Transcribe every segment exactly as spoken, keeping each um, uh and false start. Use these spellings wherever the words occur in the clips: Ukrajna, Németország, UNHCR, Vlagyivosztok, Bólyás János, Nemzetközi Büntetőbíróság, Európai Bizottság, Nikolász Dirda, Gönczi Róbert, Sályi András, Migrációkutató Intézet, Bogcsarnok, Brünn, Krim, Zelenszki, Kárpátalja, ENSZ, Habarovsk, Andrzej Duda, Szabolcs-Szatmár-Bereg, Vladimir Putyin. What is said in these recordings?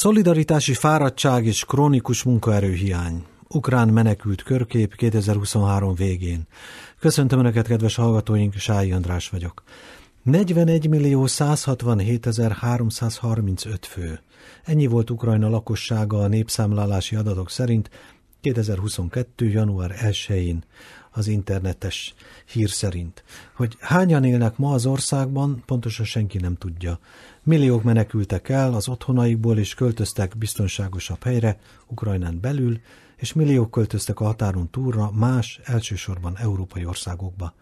Szolidaritási fáradtság és krónikus munkaerőhiány. Ukrán menekült körkép kétezer-huszonhárom végén. Köszöntöm Önöket, kedves hallgatóink, Sályi András vagyok. negyvenegymillió-százhatvanhétezer-háromszázharmincöt fő. Ennyi volt Ukrajna lakossága a népszámlálási adatok szerint kétezer-huszonkettő. január elsején, az internetes hír szerint. Hogy hányan élnek ma az országban, pontosan senki nem tudja. Milliók menekültek el az otthonaikból és költöztek biztonságosabb helyre Ukrajnán belül, és milliók költöztek a határon túlra más, elsősorban európai országokba.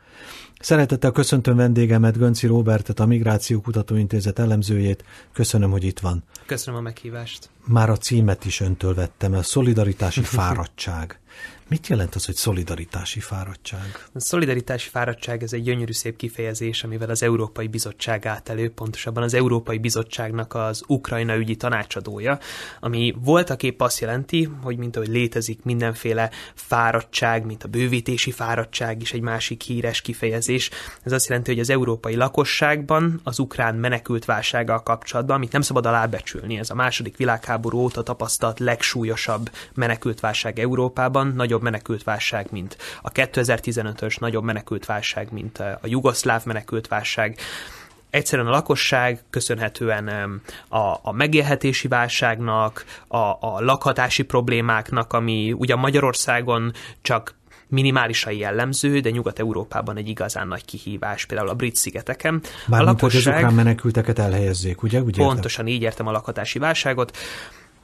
Szeretettel köszöntöm vendégemet, Gönczi Róbertet, a Migrációkutató Intézet elemzőjét. Köszönöm, hogy itt van. Köszönöm a meghívást. Már a címet is öntől vettem, a szolidaritási fáradtság. Mit jelent az, hogy szolidaritási fáradtság? A szolidaritási fáradtság ez egy gyönyörű szép kifejezés, amivel az Európai Bizottság állt elő, pontosabban az Európai Bizottságnak az Ukrajna ügyi tanácsadója, ami voltaképp azt jelenti, hogy mint ahogy létezik mindenféle fáradtság, mint a bővítési fáradtság is egy másik híres kifejezés. Ez azt jelenti, hogy az európai lakosságban az ukrán menekült válsággal kapcsolatban, amit nem szabad alábecsülni, ez a második világháború óta tapasztalt legsúlyosabb menekült válság Európában, nagyobb menekültválság, mint a kétezer-tizenötös nagyobb menekültválság, mint a jugoszláv menekültválság. Egyszerűen a lakosság köszönhetően a, a megélhetési válságnak, a, a lakhatási problémáknak, ami ugyan Magyarországon csak minimálisan jellemző, de Nyugat-Európában egy igazán nagy kihívás, például a Brit-szigeteken. A lakosság... az ukrán menekülteket elhelyezzék, ugye? Úgy pontosan így értem a lakhatási válságot.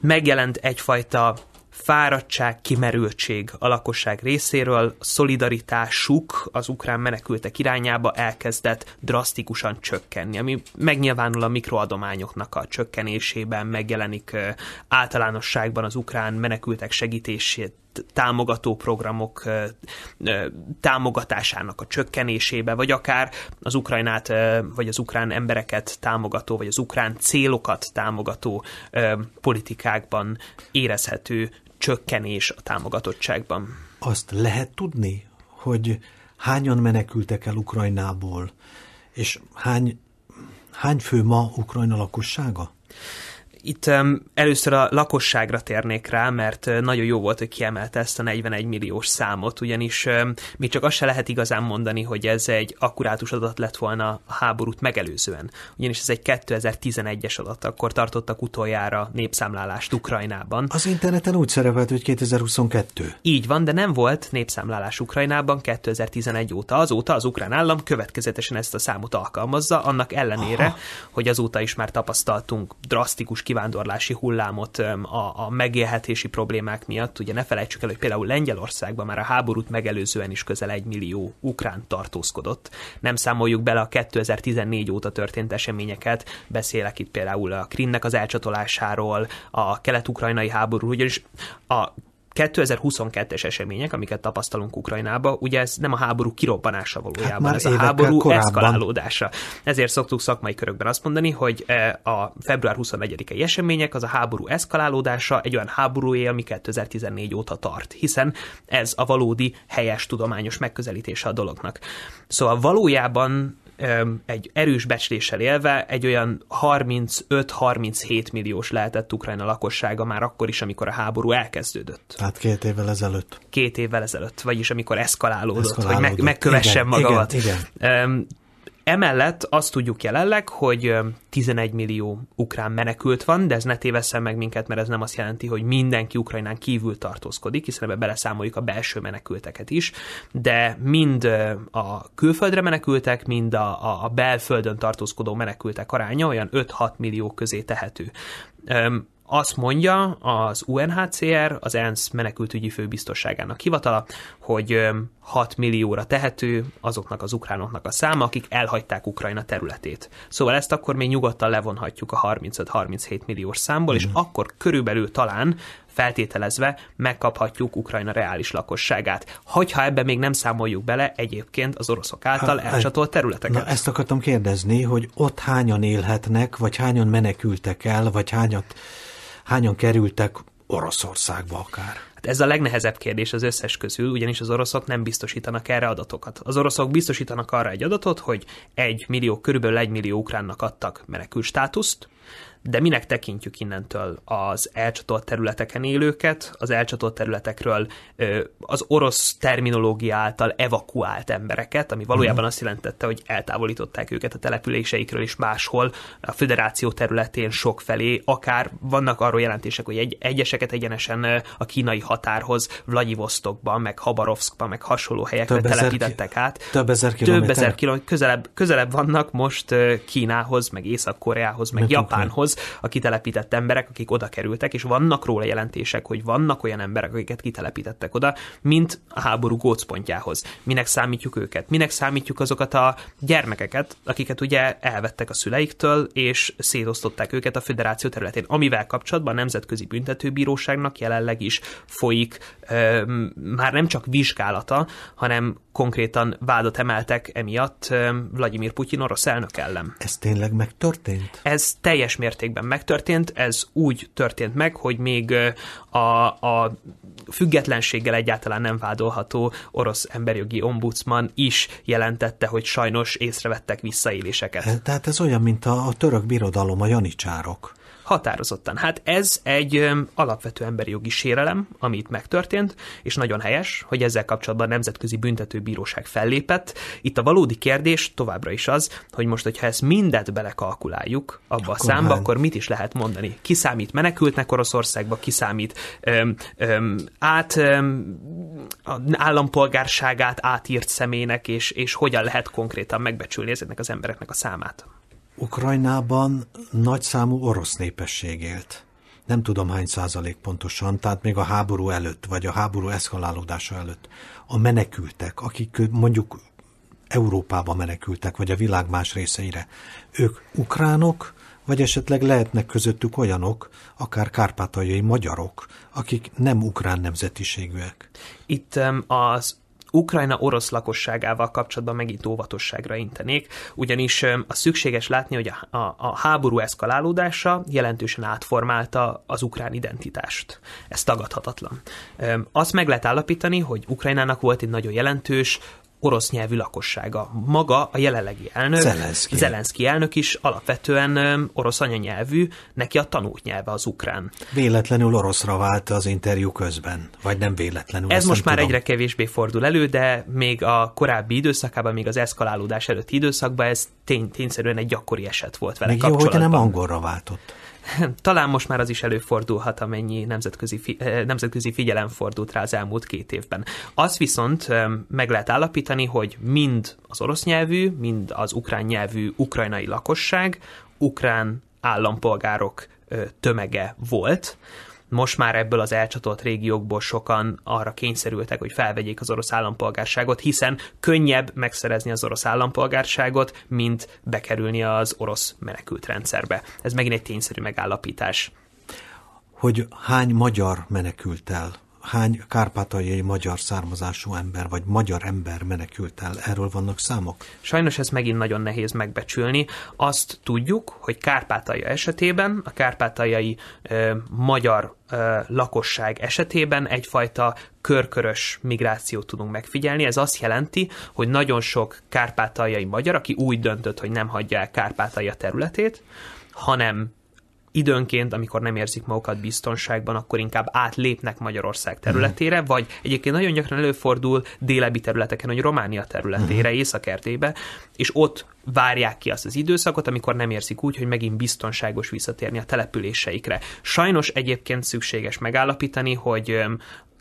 Megjelent egyfajta fáradtság, kimerültség a lakosság részéről, a szolidaritásuk az ukrán menekültek irányába elkezdett drasztikusan csökkenni, ami megnyilvánul a mikroadományoknak a csökkenésében, megjelenik általánosságban az ukrán menekültek segítését támogató programok támogatásának a csökkenésébe, vagy akár az Ukrajnát, vagy az ukrán embereket támogató, vagy az ukrán célokat támogató politikákban érezhető csökkenés a támogatottságban. Azt lehet tudni, hogy hányan menekültek el Ukrajnából, és hány, hány fő ma Ukrajna lakossága? Itt először a lakosságra térnék rá, mert nagyon jó volt, hogy kiemelte ezt a negyvenegy milliós számot, ugyanis még csak azt se lehet igazán mondani, hogy ez egy akkurátus adat lett volna a háborút megelőzően. Ugyanis ez egy kétezer-tizenegyes adat, akkor tartottak utoljára népszámlálást Ukrajnában. Az interneten úgy szerepelt, hogy kétezer-huszonkettő. Így van, de nem volt népszámlálás Ukrajnában kétezer-tizenegy óta. Azóta az ukrán állam következetesen ezt a számot alkalmazza, annak ellenére, aha, hogy azóta is már tapasztaltunk drasztikus kivándorlási hullámot a, a megélhetési problémák miatt. Ugye ne felejtsük el, hogy például Lengyelországban már a háborút megelőzően is közel egy millió ukrán tartózkodott. Nem számoljuk bele a kétezer-tizennégy óta történt eseményeket, beszélek itt például a Krimnek az elcsatolásáról, a kelet-ukrajnai háború, ugyanis a kétezer-huszonkettes események, amiket tapasztalunk Ukrajnába, ugye ez nem a háború kirobbanása valójában, hát ez a háború korábban eszkalálódása. Ezért szoktuk szakmai körökben azt mondani, hogy a február huszonnegyedikei események az a háború eszkalálódása egy olyan háborúé, ami kétezer-tizennégy óta tart, hiszen ez a valódi helyes tudományos megközelítése a dolognak. Szóval valójában egy erős becsléssel élve egy olyan harmincöt-harminchét milliós lehetett Ukrajna lakossága már akkor is, amikor a háború elkezdődött. Tehát két évvel ezelőtt. Két évvel ezelőtt, vagyis amikor eszkalálódott, eszkalálódott. Hogy meg, megkövessem igen, magamat. Igen, igen. Emellett azt tudjuk jelenleg, hogy tizenegy millió ukrán menekült van, de ez ne tévesszen meg minket, mert ez nem azt jelenti, hogy mindenki Ukrajnán kívül tartózkodik, hiszen ebbe beleszámoljuk a belső menekülteket is, de mind a külföldre menekültek, mind a, a belföldön tartózkodó menekültek aránya olyan öt-hat millió közé tehető. Azt mondja az u en há cé er, az ENSZ menekültügyi főbiztosságának hivatala, hogy hat millióra tehető azoknak az ukránoknak a száma, akik elhagyták Ukrajna területét. Szóval ezt akkor még nyugodtan levonhatjuk a harmincöt-harminchét milliós számból, mm. és akkor körülbelül talán feltételezve megkaphatjuk Ukrajna reális lakosságát. Hogyha ebben még nem számoljuk bele egyébként az oroszok által ha, elcsatolt területeket. Na, ezt akartam kérdezni, hogy ott hányan élhetnek, vagy hányan menekültek el, vagy hányat, hányan kerültek Oroszországba akár? Ez a legnehezebb kérdés az összes közül, ugyanis az oroszok nem biztosítanak erre adatokat. Az oroszok biztosítanak arra egy adatot, hogy egy millió, körülbelül egy millió ukránnak adtak menekült státuszt, De minek tekintjük innentől az elcsatolt területeken élőket, az elcsatolt területekről az orosz terminológia által evakuált embereket, ami valójában azt jelentette, hogy eltávolították őket a településeikről is máshol, a föderáció területén sokfelé, akár vannak arról jelentések, hogy egy, egyeseket egyenesen a kínai határhoz, Vlagyivostokban, meg Habarovskban, meg hasonló helyekre több telepítettek ezer, át. Több ezer kilométer. Több ezer kilométer. Közelebb, közelebb vannak most Kínához, meg Észak-Koreához, meg Mert Japánhoz, a kitelepített emberek, akik oda kerültek, és vannak róla jelentések, hogy vannak olyan emberek, akiket kitelepítettek oda, mint a háború gócpontjához. Minek számítjuk őket? Minek számítjuk azokat a gyermekeket, akiket ugye elvettek a szüleiktől, és szétosztották őket a föderáció területén, amivel kapcsolatban a Nemzetközi Büntetőbíróságnak jelenleg is folyik ö, már nem csak vizsgálata, hanem konkrétan vádat emeltek emiatt ö, Vladimir Putyin orosz elnök ellen. Ez tényleg megtörtént? Ez teljes mértékben megtörtént, ez úgy történt meg, hogy még a, a függetlenséggel egyáltalán nem vádolható orosz emberjogi ombudsman is jelentette, hogy sajnos észrevettek visszaéléseket. Tehát ez olyan, mint a, a török birodalom, a janicsárok. Határozottan. Hát ez egy ö, alapvető emberi jogi sérelem, ami itt megtörtént, és nagyon helyes, hogy ezzel kapcsolatban a Nemzetközi Büntetőbíróság fellépett. Itt a valódi kérdés továbbra is az, hogy most, hogyha ezt mindet belekalkuláljuk abba akkor a számba, hát. akkor mit is lehet mondani? Ki számít menekültnek Oroszországba, ki számít ö, ö, át ö, állampolgárságát átírt személynek, és, és hogyan lehet konkrétan megbecsülni ezeknek az embereknek a számát? Ukrajnában nagyszámú orosz népesség élt. Nem tudom hány százalék pontosan, tehát még a háború előtt, vagy a háború eszkalálódása előtt. A menekültek, akik mondjuk Európába menekültek, vagy a világ más részeire, ők ukránok, vagy esetleg lehetnek közöttük olyanok, akár kárpátaljai magyarok, akik nem ukrán nemzetiségűek. Itt az Ukrajna orosz lakosságával kapcsolatban megint óvatosságra intenék, ugyanis a szükséges látni, hogy a, a, a háború eszkalálódása jelentősen átformálta az ukrán identitást. Ez tagadhatatlan. Azt meg lehet állapítani, hogy Ukrajnának volt egy nagyon jelentős orosz nyelvű lakossága. Maga a jelenlegi elnök, Zelenszki, Zelenszki elnök is alapvetően orosz anyanyelvű, neki a tanult nyelve az ukrán. Véletlenül oroszra vált az interjú közben, vagy nem véletlenül. Ez most már tudom. Egyre kevésbé fordul elő, de még a korábbi időszakában, még az eszkalálódás előtti időszakban ez tény, tényszerűen egy gyakori eset volt vele még kapcsolatban. Jó, hogy nem angolra váltott. Talán most már az is előfordulhat, amennyi nemzetközi, fi, nemzetközi figyelem fordult rá az elmúlt két évben. Azt viszont meg lehet állapítani, hogy mind az orosz nyelvű, mind az ukrán nyelvű ukrajnai lakosság, ukrán állampolgárok tömege volt. Most már ebből az elcsatolt régiókból sokan arra kényszerültek, hogy felvegyék az orosz állampolgárságot, hiszen könnyebb megszerezni az orosz állampolgárságot, mint bekerülni az orosz menekült rendszerbe. Ez megint egy tényszerű megállapítás. Hogy hány magyar menekült el, hány kárpátaljai magyar származású ember, vagy magyar ember menekült el, erről vannak számok? Sajnos ez megint nagyon nehéz megbecsülni. Azt tudjuk, hogy Kárpátalja esetében, a kárpátaljai ö, magyar ö, lakosság esetében egyfajta körkörös migrációt tudunk megfigyelni. Ez azt jelenti, hogy nagyon sok kárpátaljai magyar, aki úgy döntött, hogy nem hagyja el Kárpátalja területét, hanem időnként, amikor nem érzik magukat biztonságban, akkor inkább átlépnek Magyarország területére, vagy egyébként nagyon gyakran előfordul délebbi területeken, hogy Románia területére, Észak-Erdélybe, és ott várják ki azt az időszakot, amikor nem érzik úgy, hogy megint biztonságos visszatérni a településeikre. Sajnos egyébként szükséges megállapítani, hogy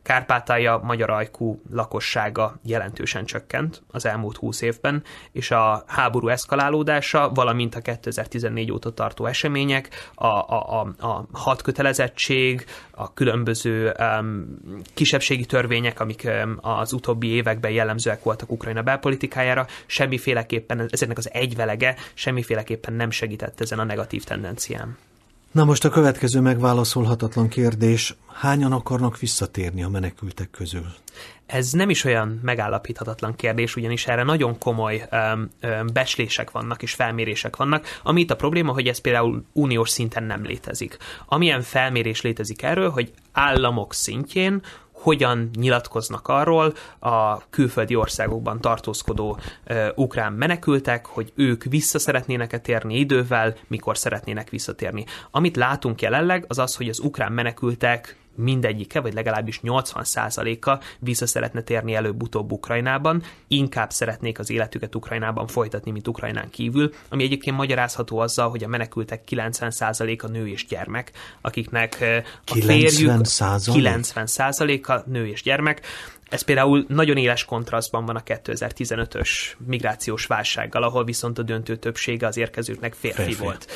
Kárpátalja magyar ajkú lakossága jelentősen csökkent az elmúlt húsz évben, és a háború eszkalálódása, valamint a kétezer-tizennégy óta tartó események, a, a, a, a hat kötelezettség, a különböző um, kisebbségi törvények, amik um, az utóbbi években jellemzőek voltak Ukrajna belpolitikájára, semmiféleképpen, ezeknek az egyvelege semmiféleképpen nem segített ezen a negatív tendencián. Na most a következő megválaszolhatatlan kérdés, hányan akarnak visszatérni a menekültek közül? Ez nem is olyan megállapíthatatlan kérdés, ugyanis erre nagyon komoly öm, öm, becslések vannak és felmérések vannak, ami itt a probléma, hogy ez például uniós szinten nem létezik. Amilyen felmérés létezik erről, hogy államok szintjén hogyan nyilatkoznak arról a külföldi országokban tartózkodó uh, ukrán menekültek, hogy ők vissza szeretnének-e térni idővel, mikor szeretnének visszatérni. Amit látunk jelenleg, az az, hogy az ukrán menekültek mindegyike, vagy legalábbis nyolcvan százaléka vissza szeretne térni előbb-utóbb Ukrajnában, inkább szeretnék az életüket Ukrajnában folytatni, mint Ukrajnán kívül, ami egyébként magyarázható azzal, hogy a menekültek kilencven százaléka nő és gyermek, akiknek a férjük kilencven százaléka nő és gyermek. Ez például nagyon éles kontrasztban van a kétezer-tizenötös migrációs válsággal, ahol viszont a döntő többsége az érkezőknek férfi, férfi. volt.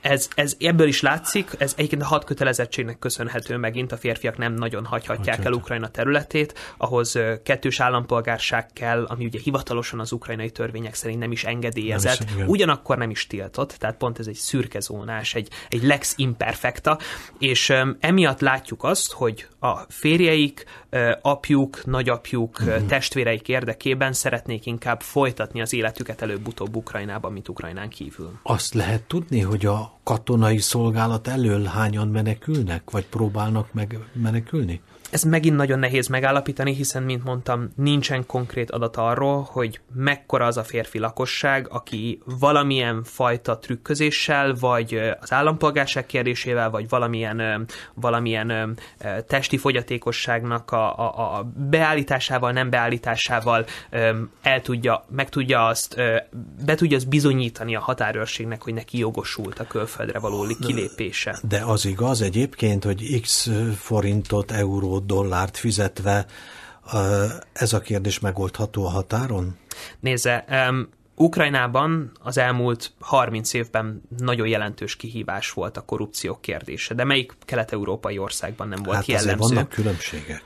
Ez, ez ebből is látszik, ez egyébként a hat kötelezettségnek köszönhető megint, a férfiak nem nagyon hagyhatják Hagyhat. el Ukrajna területét, ahhoz kettős állampolgárság kell, ami ugye hivatalosan az ukrajnai törvények szerint nem is engedélyezett, nem is, ugyanakkor nem is tiltott, tehát pont ez egy szürke zónás, egy, egy lex imperfecta, és um, emiatt látjuk azt, hogy a férjeik, apjuk, nagyapjuk, mm-hmm. testvéreik érdekében szeretnék inkább folytatni az életüket előbb-utóbb Ukrajnában, mint Ukrajnán kívül. Azt lehet tudni, hogy a katonai szolgálat elől hányan menekülnek, vagy próbálnak meg menekülni? Ez megint nagyon nehéz megállapítani, hiszen, mint mondtam, nincsen konkrét adat arról, hogy mekkora az a férfi lakosság, aki valamilyen fajta trükközéssel, vagy az állampolgárság kérdésével, vagy valamilyen, valamilyen testi fogyatékosságnak a, a, a beállításával, nem beállításával el tudja, meg tudja azt, be tudja azt bizonyítani a határőrségnek, hogy neki jogosult a külföldre való kilépése. De az igaz egyébként, hogy x forintot, eurót, dollárt fizetve, ez a kérdés megoldható a határon? Nézze, um, Ukrajnában az elmúlt harminc évben nagyon jelentős kihívás volt a korrupció kérdése, de melyik kelet-európai országban nem volt hát jellemző? Hát azért vannak különbségek.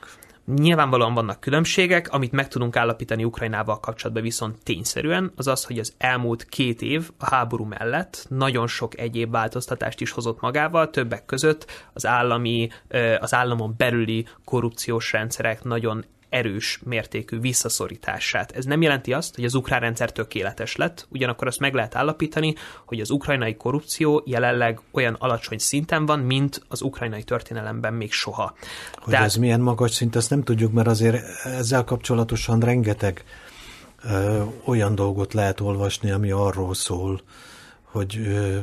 Nyilvánvalóan vannak különbségek, amit meg tudunk állapítani Ukrajnával kapcsolatban viszont tényszerűen, az az, hogy az elmúlt két év a háború mellett nagyon sok egyéb változtatást is hozott magával, többek között az állami, az államon belüli korrupciós rendszerek nagyon erős mértékű visszaszorítását. Ez nem jelenti azt, hogy az ukrán rendszer tökéletes lett, ugyanakkor azt meg lehet állapítani, hogy az ukrajnai korrupció jelenleg olyan alacsony szinten van, mint az ukrajnai történelemben még soha. Hogy Tehát... ez milyen magas szint, azt nem tudjuk, mert azért ezzel kapcsolatosan rengeteg ö, olyan dolgot lehet olvasni, ami arról szól, hogy... Ö,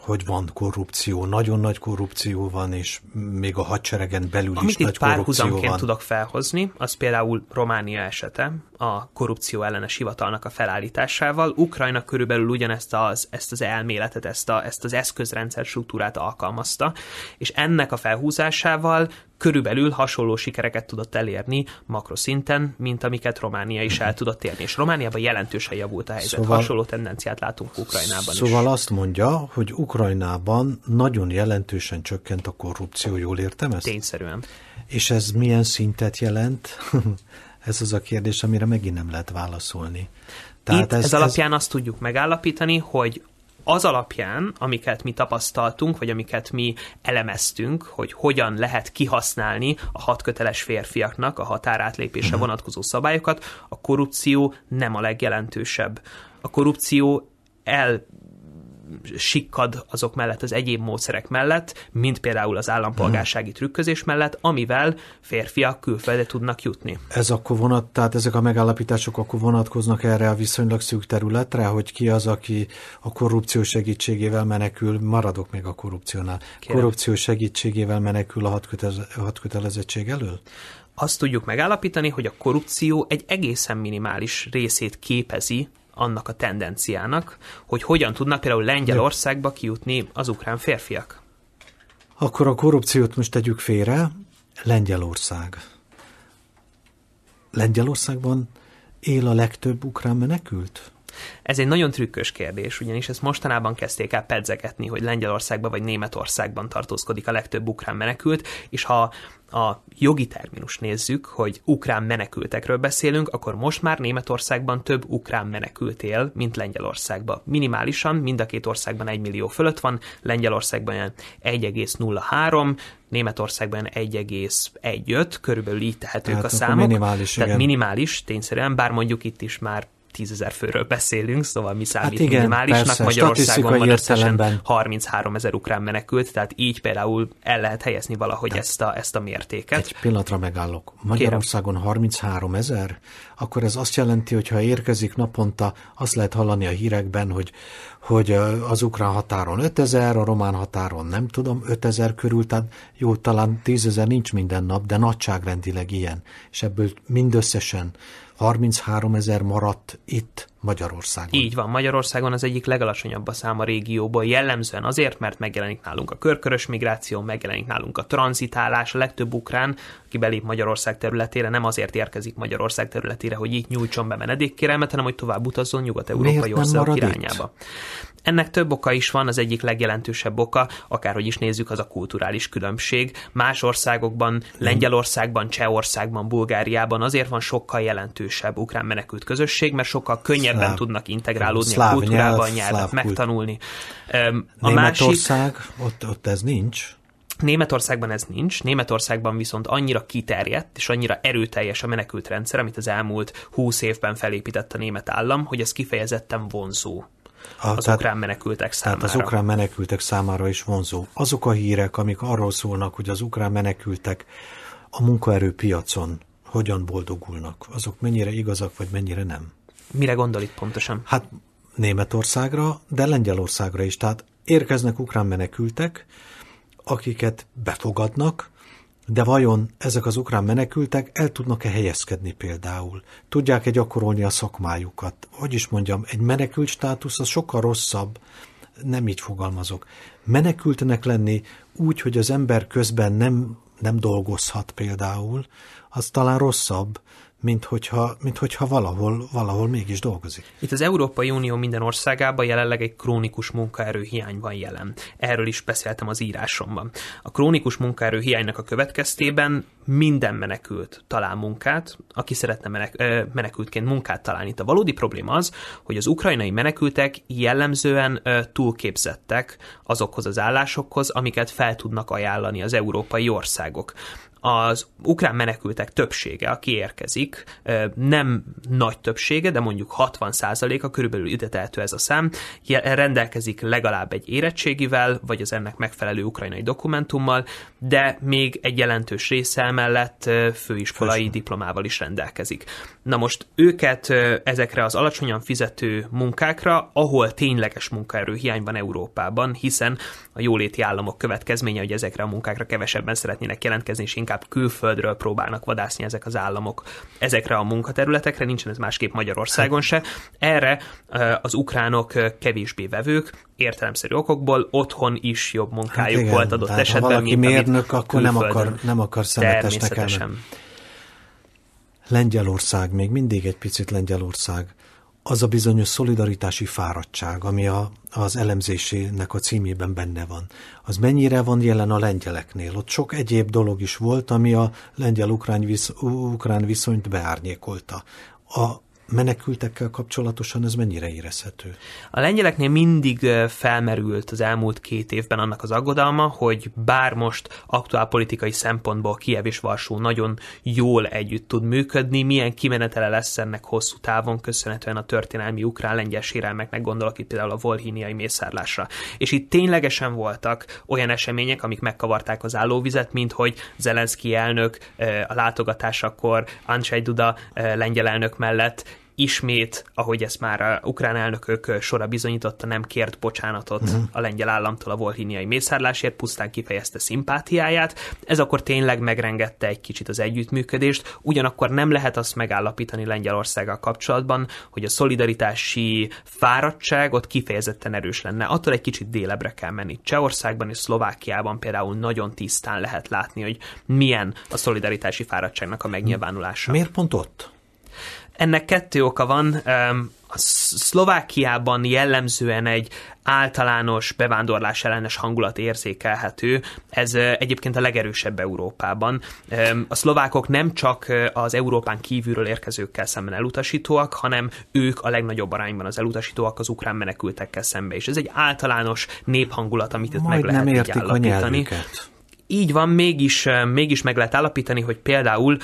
hogy van korrupció, nagyon nagy korrupció van, és még a hadseregen belül Amit is nagy korrupció van. Amit itt párhuzamként tudok felhozni, az például Románia esete a korrupció ellenes hivatalnak a felállításával. Ukrajna körülbelül ugyanezt az, ezt az elméletet, ezt, a, ezt az eszközrendszer struktúrát alkalmazta, és ennek a felhúzásával körülbelül hasonló sikereket tudott elérni makroszinten, mint amiket Románia is el tudott érni. És Romániában jelentősen javult a helyzet. Szóval, hasonló tendenciát látunk Ukrajnában szóval is. Szóval azt mondja, hogy Ukrajnában nagyon jelentősen csökkent a korrupció, jól értem ezt? Tényszerűen. És ez milyen szintet jelent? Ez az a kérdés, amire megint nem lehet válaszolni. Tehát Itt ez, ez alapján ez... azt tudjuk megállapítani, hogy az alapján, amiket mi tapasztaltunk, vagy amiket mi elemeztünk, hogy hogyan lehet kihasználni a hatköteles férfiaknak a határátlépésre vonatkozó szabályokat, a korrupció nem a legjelentősebb. A korrupció el... sikkad azok mellett, az egyéb módszerek mellett, mint például az állampolgársági trükközés mellett, amivel férfiak külföldre tudnak jutni. Ez akkor vonat, tehát ezek a megállapítások akkor vonatkoznak erre a viszonylag szűk területre, hogy ki az, aki a korrupció segítségével menekül, maradok még a korrupciónál, Kérem. korrupció segítségével menekül a hatkötelezettség elől? Azt tudjuk megállapítani, hogy a korrupció egy egészen minimális részét képezi annak a tendenciának, hogy hogyan tudnak például Lengyelországba kijutni az ukrán férfiak. Akkor a korrupciót most tegyük félre. Lengyelország. Lengyelországban él a legtöbb ukrán menekült? Ez egy nagyon trükkös kérdés, ugyanis ezt mostanában kezdték el pedzegetni, hogy Lengyelországban vagy Németországban tartózkodik a legtöbb ukrán menekült, és ha a jogi terminust nézzük, hogy ukrán menekültekről beszélünk, akkor most már Németországban több ukrán menekült él, mint Lengyelországban. Minimálisan mind a két országban egy millió fölött van, Lengyelországban egy egész nulla három, Németországban egy egész tizenöt, körülbelül így tehetők tehát a számok. Minimális, tehát igen. minimális, tényszerűen, bár mondjuk itt is már tízezer főről beszélünk, szóval mi számít hát igen, minimálisnak. Persze. Magyarországon van összesen harmincháromezer ukrán menekült, tehát így például el lehet helyezni valahogy ezt a, ezt a mértéket. Egy pillanatra megállok. Magyarországon harmincháromezer? Akkor ez azt jelenti, hogy ha érkezik naponta, azt lehet hallani a hírekben, hogy, hogy az ukrán határon ötezer, a román határon nem tudom, ötezer körül, tehát jó, talán tízezer nincs minden nap, de nagyságrendileg ilyen. És ebből mindösszesen harmincháromezer maradt itt Magyarországon. Így van, Magyarországon az egyik legalacsonyabb a szám a régióból, jellemzően azért, mert megjelenik nálunk a körkörös migráció, megjelenik nálunk a tranzitálás, a legtöbb ukrán, aki belép Magyarország területére, nem azért érkezik Magyarország területére, hogy így nyújtson be menedékkérelmet, hanem hogy tovább utazzon nyugat-európai országok irányába. Itt? Ennek több oka is van, az egyik legjelentősebb oka, akárhogy is nézzük, az a kulturális különbség. Más országokban, Lengyelországban, Csehországban, Bulgáriában azért van sokkal jelentősebb ukrán menekült közösség, mert sokkal könnyebben szláv, tudnak integrálódni a kultúrába, a nyelvet megtanulni. A Németország, másik, ott, ott ez nincs. Németországban ez nincs, Németországban viszont annyira kiterjedt és annyira erőteljes a menekült rendszer, amit az elmúlt húsz évben felépített a német állam, hogy ez kifejezetten vonzó. A, az tehát, ukrán menekültek számára. Tehát az ukrán menekültek számára is vonzó. Azok a hírek, amik arról szólnak, hogy az ukrán menekültek a munkaerőpiacon hogyan boldogulnak, azok mennyire igazak, vagy mennyire nem? Mire gondol itt pontosan? Hát Németországra, de Lengyelországra is. Tehát érkeznek ukrán menekültek, akiket befogadnak, de vajon ezek az ukrán menekültek el tudnak-e helyezkedni például? Tudják-e gyakorolni a szakmájukat? Hogy is mondjam, egy menekült státusz az sokkal rosszabb, nem így fogalmazok. Menekültnek lenni úgy, hogy az ember közben nem, nem dolgozhat például, az talán rosszabb, mint hogyha, mint hogyha valahol, valahol mégis dolgozik. Itt az Európai Unió minden országában jelenleg egy krónikus munkaerőhiány van jelen. Erről is beszéltem az írásomban. A krónikus munkaerőhiánynak a következtében minden menekült talál munkát, aki szeretne menek, menekültként munkát találni. Itt a valódi probléma az, hogy az ukrajnai menekültek jellemzően túlképzettek azokhoz az állásokhoz, amiket fel tudnak ajánlani az európai országok. Az ukrán menekültek többsége, aki érkezik, nem nagy többsége, de mondjuk hatvan százaléka, körülbelül ide tehető ez a szám, rendelkezik legalább egy érettségivel, vagy az ennek megfelelő ukrajnai dokumentummal, de még egy jelentős része emellett főiskolai Köszön. diplomával is rendelkezik. Na most őket ezekre az alacsonyan fizető munkákra, ahol tényleges munkaerőhiány van Európában, hiszen a jóléti államok következménye, hogy ezekre a munkákra kevesebben szeretnének jelentkezni, és inkább külföldről próbálnak vadászni ezek az államok. Ezekre a munkaterületekre nincsen ez másképp Magyarországon se. Erre az ukránok kevésbé vevők, értelemszerű okokból, otthon is jobb munkájuk hát igen, volt adott esetben, mint amit mérnök, akkor nem akar, nem akar szemetesnek elmenni. Lengyelország, még mindig egy picit Lengyelország, az a bizonyos szolidaritási fáradtság, ami a, az elemzésének a címében benne van, az mennyire van jelen a lengyeleknél? Ott sok egyéb dolog is volt, ami a lengyel-ukrán visz, ukrán viszonyt beárnyékolta. A menekültekkel kapcsolatosan ez mennyire érezhető? A lengyeleknél mindig felmerült az elmúlt két évben annak az aggodalma, hogy bár most aktuál politikai szempontból Kijev és Varsó nagyon jól együtt tud működni, milyen kimenetele lesz ennek hosszú távon, köszönhetően a történelmi ukrán-lengyel sérelmeknek, gondolok itt például a volhiniai mészárlásra. És itt ténylegesen voltak olyan események, amik megkavarták az állóvizet, mint hogy Zelenszki elnök a látogatásakor Andrzej Duda lengyel elnök mellett ismét, ahogy ezt már a ukrán elnökök sora bizonyította, nem kért bocsánatot uh-huh. a lengyel államtól a volhiniai mészárlásért, pusztán kifejezte szimpátiáját. Ez akkor tényleg megrengette egy kicsit az együttműködést, ugyanakkor nem lehet azt megállapítani Lengyelországgal kapcsolatban, hogy a szolidaritási fáradtság ott kifejezetten erős lenne. Attól egy kicsit délebre kell menni. Csehországban és Szlovákiában például nagyon tisztán lehet látni, hogy milyen a szolidaritási fáradtságnak a megnyilvánulása. Miért pont ott? Ennek kettő oka van. A Szlovákiában jellemzően egy általános bevándorlás ellenes hangulat érzékelhető. Ez egyébként a legerősebb Európában. A szlovákok nem csak az Európán kívülről érkezőkkel szemben elutasítóak, hanem ők a legnagyobb arányban az elutasítóak az ukrán menekültekkel szemben is. Ez egy általános néphangulat, amit itt meg lehet állapítani. Majd nem értik a nyelvüket. Így van, mégis, mégis meg lehet állapítani, hogy például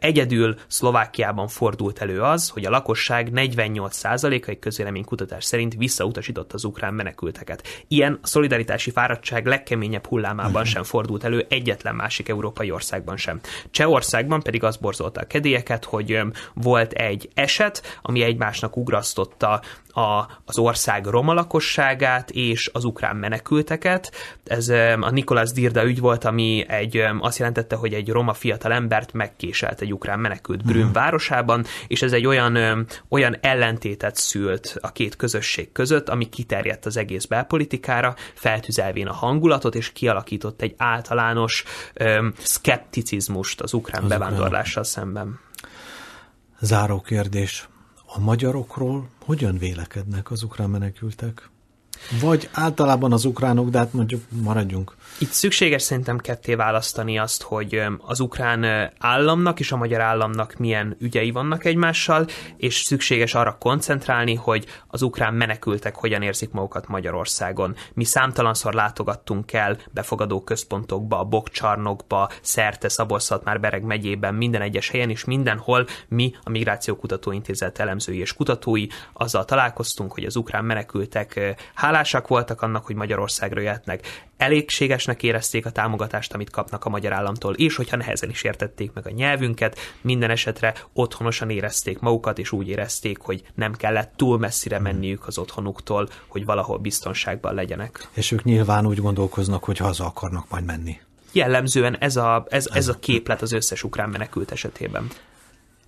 egyedül Szlovákiában fordult elő az, hogy a lakosság negyvennyolc százaléka egy közvéleménykutatás szerint visszautasította az ukrán menekülteket. Ilyen a szolidaritási fáradtság legkeményebb hullámában sem fordult elő egyetlen másik európai országban sem. Csehországban pedig az borzolta a kedélyeket, hogy volt egy eset, ami egymásnak ugrasztotta a, az ország roma lakosságát és az ukrán menekülteket. Ez a Nikolász Dirda ügy volt, ami egy, azt jelentette, hogy egy roma fiatal embert megkéselt egy ukrán menekült Brünn városában, és ez egy olyan, olyan ellentétet szült a két közösség között, ami kiterjedt az egész belpolitikára, feltüzelvén a hangulatot, és kialakított egy általános öm, szkepticizmust az ukrán az bevándorlással ukrán. szemben. Záró kérdés. A magyarokról hogyan vélekednek az ukrán menekültek? Vagy általában az ukránok, de hát mondjuk maradjunk. Itt szükséges szerintem ketté választani azt, hogy az ukrán államnak és a magyar államnak milyen ügyei vannak egymással, és szükséges arra koncentrálni, hogy az ukrán menekültek hogyan érzik magukat Magyarországon. Mi számtalanszor látogattunk el befogadó központokba, a Bogcsarnokba, szerte Szabolcs-Szatmár-Bereg megyében, minden egyes helyen, és mindenhol mi, a Migrációkutató Intézet elemzői és kutatói, azzal találkoztunk, hogy az ukrán menekültek hálásak voltak annak, hogy Magyarországra jöhetnek. Elégségesnek érezték a támogatást, amit kapnak a magyar államtól, és hogyha nehezen is értették meg a nyelvünket, minden esetre otthonosan érezték magukat, és úgy érezték, hogy nem kellett túl messzire menniük az otthonuktól, hogy valahol biztonságban legyenek. És ők nyilván úgy gondolkoznak, hogy haza akarnak majd menni. Jellemzően ez a, ez, ez a képlet az összes ukrán menekült esetében.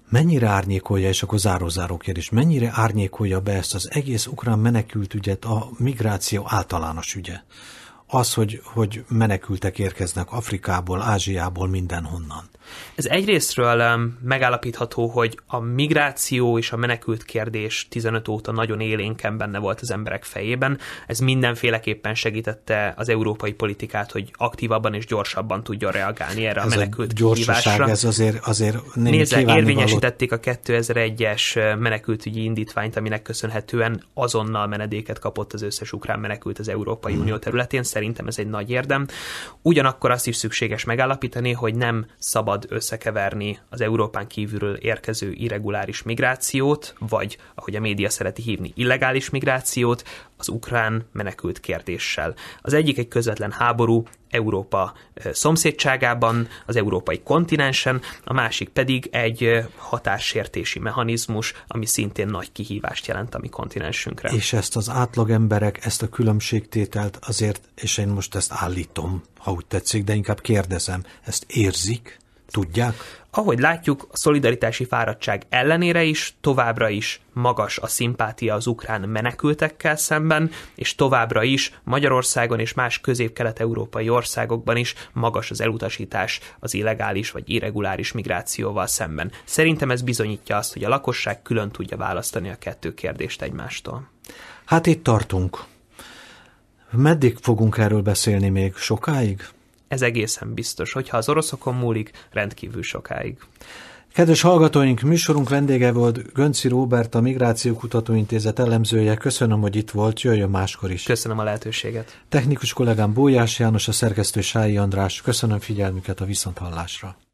Mennyire árnyékolja, és akkor záró-záró kérdés, mennyire árnyékolja be ezt az egész ukrán menekült ügyet a migráció általános ügye? Az, hogy, hogy menekültek érkeznek Afrikából, Ázsiából, mindenhonnan. Ez egyrésztről megállapítható, hogy a migráció és a menekült kérdés tizenöt óta nagyon élénken benne volt az emberek fejében. Ez mindenféleképpen segítette az európai politikát, hogy aktívabban és gyorsabban tudjon reagálni erre ez a menekült a kihívásra. Ez azért, azért némi Nézze, érvényesítették a kétezer-egyes menekültügyi indítványt, aminek köszönhetően azonnal menedéket kapott az összes ukrán menekült az Európai hmm. Unió területén. Szerintem ez egy nagy érdem. Ugyanakkor azt is szükséges megállapítani, hogy nem szabad összekeverni az Európán kívülről érkező irreguláris migrációt, vagy, ahogy a média szereti hívni, illegális migrációt, az ukrán menekült kérdéssel. Az egyik egy közvetlen háború Európa szomszédságában, az európai kontinensen, a másik pedig egy határsértési mechanizmus, ami szintén nagy kihívást jelent a mi kontinensünkre. És ezt az átlagemberek, ezt a különbségtételt azért, és én most ezt állítom, ha úgy tetszik, de inkább kérdezem, ezt érzik? Tudják? Ahogy látjuk, a szolidaritási fáradtság ellenére is továbbra is magas a szimpátia az ukrán menekültekkel szemben, és továbbra is Magyarországon és más közép-kelet-európai országokban is magas az elutasítás az illegális vagy irreguláris migrációval szemben. Szerintem ez bizonyítja azt, hogy a lakosság külön tudja választani a kettő kérdést egymástól. Hát itt tartunk. Meddig fogunk erről beszélni még? Sokáig? Ez egészen biztos, hogyha az oroszokon múlik, rendkívül sokáig. Kedves hallgatóink, műsorunk vendége volt Gönczi Róbert, a Migrációkutató Intézet elemzője. Köszönöm, hogy itt volt, jöjjön máskor is. Köszönöm a lehetőséget. Technikus kollégám Bólyás János, a szerkesztő Sályi András. Köszönöm figyelmüket, a viszonthallásra.